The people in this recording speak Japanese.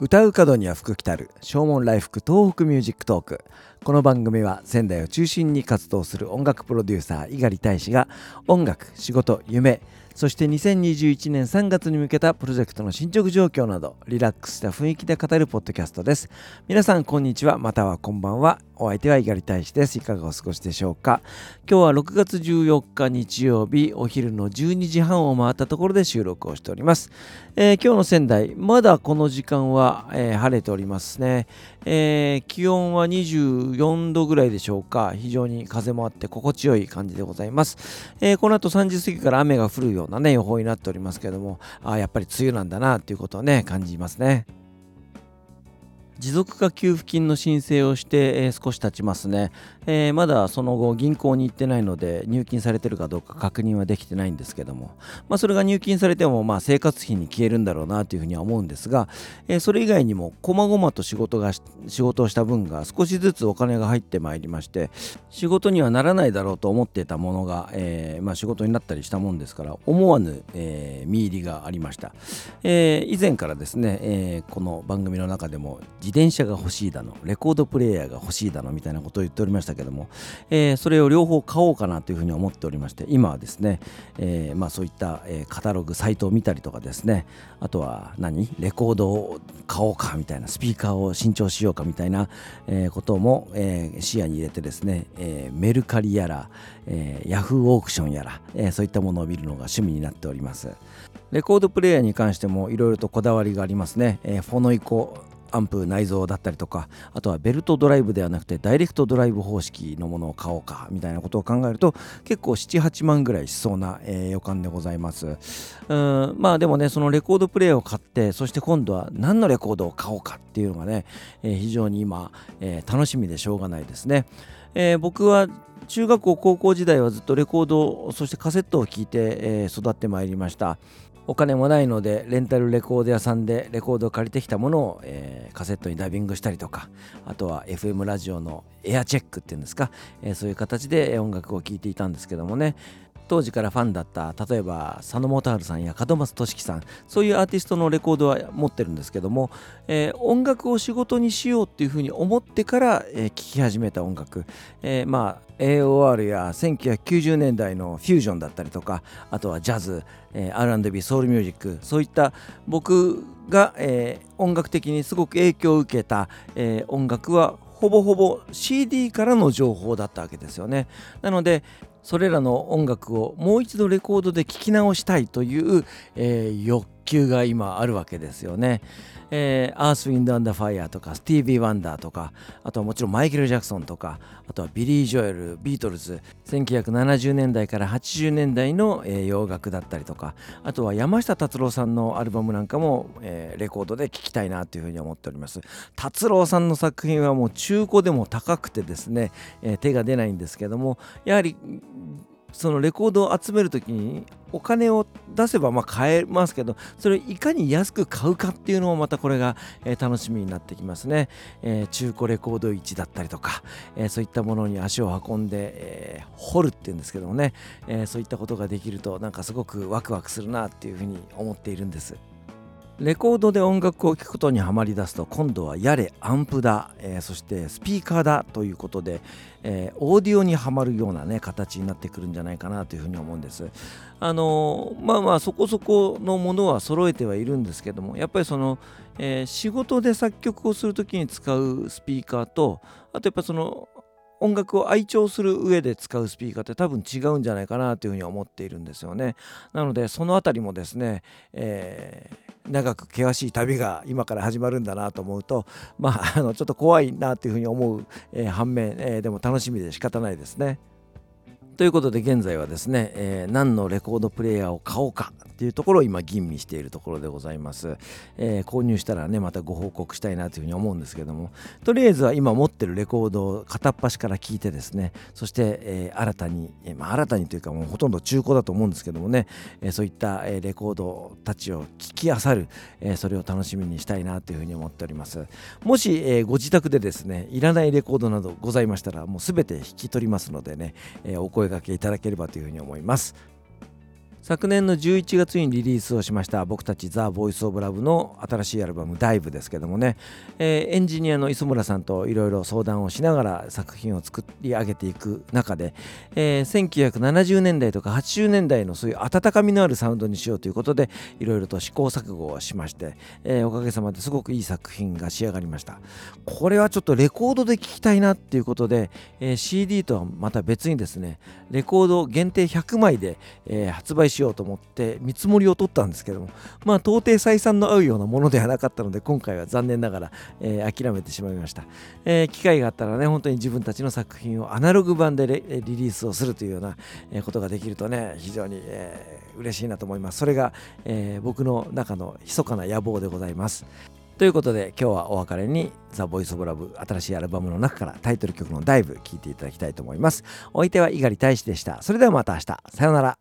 歌う角には福来たる正門来福東北ミュージックトーク。この番組は仙台を中心に活動する音楽プロデューサー猪狩大使が音楽、仕事、夢、そして2021年3月に向けたプロジェクトの進捗状況などリラックスした雰囲気で語るポッドキャストです。皆さんこんにちは、またはこんばんは。お相手は猪狩大使です。いかがお過ごしでしょうか。今日は6月14日日曜日、お昼の12時半を回ったところで収録をしております。今日の仙台、まだこの時間は、晴れておりますね。気温は24度ぐらいでしょうか。非常に風もあって心地よい感じでございます。この後3時過ぎから雨が降るような、予報になっておりますけれども、やっぱり梅雨なんだなということをね感じますね。持続化給付金の申請をして、少し経ちますね。まだその後銀行に行ってないので入金されてるかどうか確認はできてないんですけども、それが入金されても生活費に消えるんだろうなというふうには思うんですが、それ以外にも細々と仕事をした分が少しずつお金が入ってまいりまして、仕事にはならないだろうと思っていたものが、仕事になったりしたもんですから、思わぬ、見入りがありました。以前からですね、この番組の中でも自転車が欲しいだの、レコードプレイヤーが欲しいだのみたいなことを言っておりましたけども、それを両方買おうかなというふうに思っておりまして、今はですね、そういった、カタログサイトを見たりとかですね、あとはレコードを買おうかみたいな、スピーカーを新調しようかみたいな、ことも、視野に入れてですね、メルカリやら、ヤフーオークションやら、そういったものを見るのが趣味になっております。レコードプレイヤーに関してもいろいろとこだわりがありますね。フォノイコアンプ内蔵だったりとか、あとはベルトドライブではなくてダイレクトドライブ方式のものを買おうかみたいなことを考えると、結構 7,8 万ぐらいしそうな、予感でございます。でもね、そのレコードプレイヤーを買って、そして今度は何のレコードを買おうかっていうのがね、非常に今、楽しみでしょうがないですね。僕は中学校高校時代はずっとレコード、そしてカセットを聴いて、育ってまいりました。お金もないのでレンタルレコード屋さんでレコードを借りてきたものを、カセットにダビングしたりとか、あとは FM ラジオのエアチェックっていうんですか、そういう形で音楽を聴いていたんですけどもね、当時からファンだった例えば佐野元春さんや門松俊樹さん、そういうアーティストのレコードは持ってるんですけども、音楽を仕事にしようっていうふうに思ってから、聴き始めた音楽、AOR や1990年代のフュージョンだったりとか、あとはジャズ、R&B、ソウルミュージック、そういった僕が、音楽的にすごく影響を受けた、音楽はほぼほぼ CD からの情報だったわけですよね。なのでそれらの音楽をもう一度レコードで聴き直したいという、欲求が今あるわけですよね。アースウィンドアンダーファイアとかスティービー・ワンダーとか、あとはもちろんマイケル・ジャクソンとか、あとはビリー・ジョエル、ビートルズ、1970年代から80年代の、洋楽だったりとか、あとは山下達郎さんのアルバムなんかも、レコードで聴きたいなというふうに思っております。達郎さんの作品はもう中古でも高くてですね、手が出ないんですけども、やはりそのレコードを集めるときにお金を出せば買えますけど、それをいかに安く買うかっていうのもまたこれが楽しみになってきますね。中古レコード市だったりとか、そういったものに足を運んで掘るっていうんですけどもね、そういったことができるとなんかすごくワクワクするなっていうふうに思っているんです。レコードで音楽を聴くことにはまりだすと、今度はやれアンプだ、そしてスピーカーだということで、オーディオにはまるようなね形になってくるんじゃないかなというふうに思うんです。そこそこのものは揃えてはいるんですけども、やっぱりその、仕事で作曲をするときに使うスピーカーと、あとやっぱその音楽を愛聴する上で使うスピーカーって多分違うんじゃないかなというふうに思っているんですよね。なのでそのあたりもですね、長く険しい旅が今から始まるんだなと思うと、ちょっと怖いなというふうに思う、反面、でも楽しみで仕方ないですね。ということで現在はですね、何のレコードプレイヤーを買おうかっていうところを今吟味しているところでございます。購入したらねまたご報告したいなというふうに思うんですけども、とりあえずは今持ってるレコードを片っ端から聞いてですね、そして、新たにというかもうほとんど中古だと思うんですけどもね、そういったレコードたちを聞き漁る、それを楽しみにしたいなというふうに思っております。もし、ご自宅でですねいらないレコードなどございましたら、もうすべて引き取りますのでね、お声掛けいただければというふうに思います。昨年の11月にリリースをしました僕たち The Voice of Love の新しいアルバム Dive ですけどもね、エンジニアの磯村さんといろいろ相談をしながら作品を作り上げていく中で、1970年代とか80年代のそういう温かみのあるサウンドにしようということでいろいろと試行錯誤をしまして、おかげさまですごくいい作品が仕上がりました。これはちょっとレコードで聴きたいなっていうことで、CD とはまた別にですねレコード限定100枚で、発売しようと思って見積もりを取ったんですけども、まあ到底採算の合うようなものではなかったので今回は残念ながら、諦めてしまいました。機会があったらね本当に自分たちの作品をアナログ版でリリースをするというようなことができるとね非常に、嬉しいなと思います。それが、僕の中の密かな野望でございます。ということで今日はお別れに The Voice of Love 新しいアルバムの中からタイトル曲の Dive 聴いていただきたいと思います。お相手は猪狩大志でした。それではまた明日。さようなら。